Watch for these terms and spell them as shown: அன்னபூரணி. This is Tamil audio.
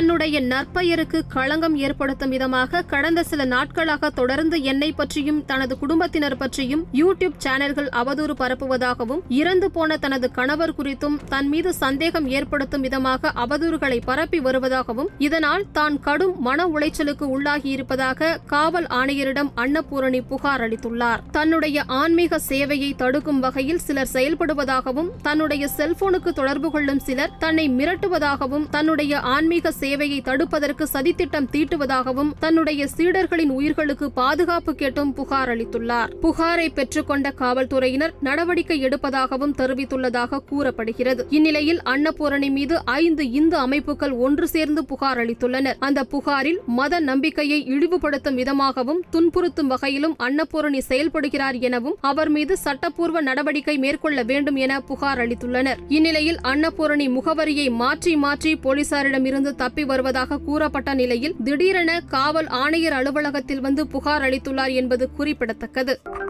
தன்னுடைய நற்பெயருக்கு களங்கம் ஏற்படுத்தும் விதமாக கடந்த சில நாட்களாக தொடர்ந்து என்னை பற்றியும் தனது குடும்பத்தினர் பற்றியும் யூடியூப் சேனல்கள் அவதூறு பரப்புவதாகவும் இறந்து போன தனது கணவர் குறித்தும் தன் மீது சந்தேகம் ஏற்படுத்தும் விதமாக அவதூறுகளை பரப்பி வருவதாகவும் இதனால் தான் கடும் மன உளைச்சலுக்கு உள்ளாகியிருப்பதாக காவல் ஆணையரிடம் அன்னபூரணி புகார் அளித்துள்ளார். தன்னுடைய ஆன்மீக சேவையை தடுக்கும் வகையில் சிலர் செயல்படுவதாகவும் தன்னுடைய செல்போனுக்கு தொடர்பு கொள்ளும் சிலர் தன்னை மிரட்டுவதாகவும் தன்னுடைய ஆன்மீக சேவையை தடுப்பதற்கு சதித்திட்டம் தீட்டுவதாகவும் தன்னுடைய சீடர்களின் உயிர்களுக்கு பாதுகாப்பு கேட்டும் புகார் அளித்துள்ளார். புகாரை பெற்றுக்கொண்ட காவல்துறையினர் நடவடிக்கை எடுப்பதாகவும் தெரிவித்துள்ளதாக கூறப்படுகிறது. இந்நிலையில் அன்னபூரணி மீது 5 இந்து அமைப்புகள் ஒன்று சேர்ந்து புகார் அளித்துள்ளனர். அந்த புகாரில் மத நம்பிக்கையை இழிவுபடுத்தும் விதமாகவும் துன்புறுத்தும் வகையிலும் அன்னபூரணி செயல்படுகிறார் எனவும் அவர் மீது சட்டப்பூர்வ நடவடிக்கை மேற்கொள்ள வேண்டும் என புகார் அளித்துள்ளனர். இந்நிலையில் அன்னபூரணி முகவரியை மாற்றி மாற்றி போலீசாரிடமிருந்து தப்பி வருவதாக கூறப்பட்ட நிலையில் திடீரென காவல் ஆணையர் அலுவலகத்தில் வந்து புகார் அளித்துள்ளார் என்பது குறிப்பிடத்தக்கது.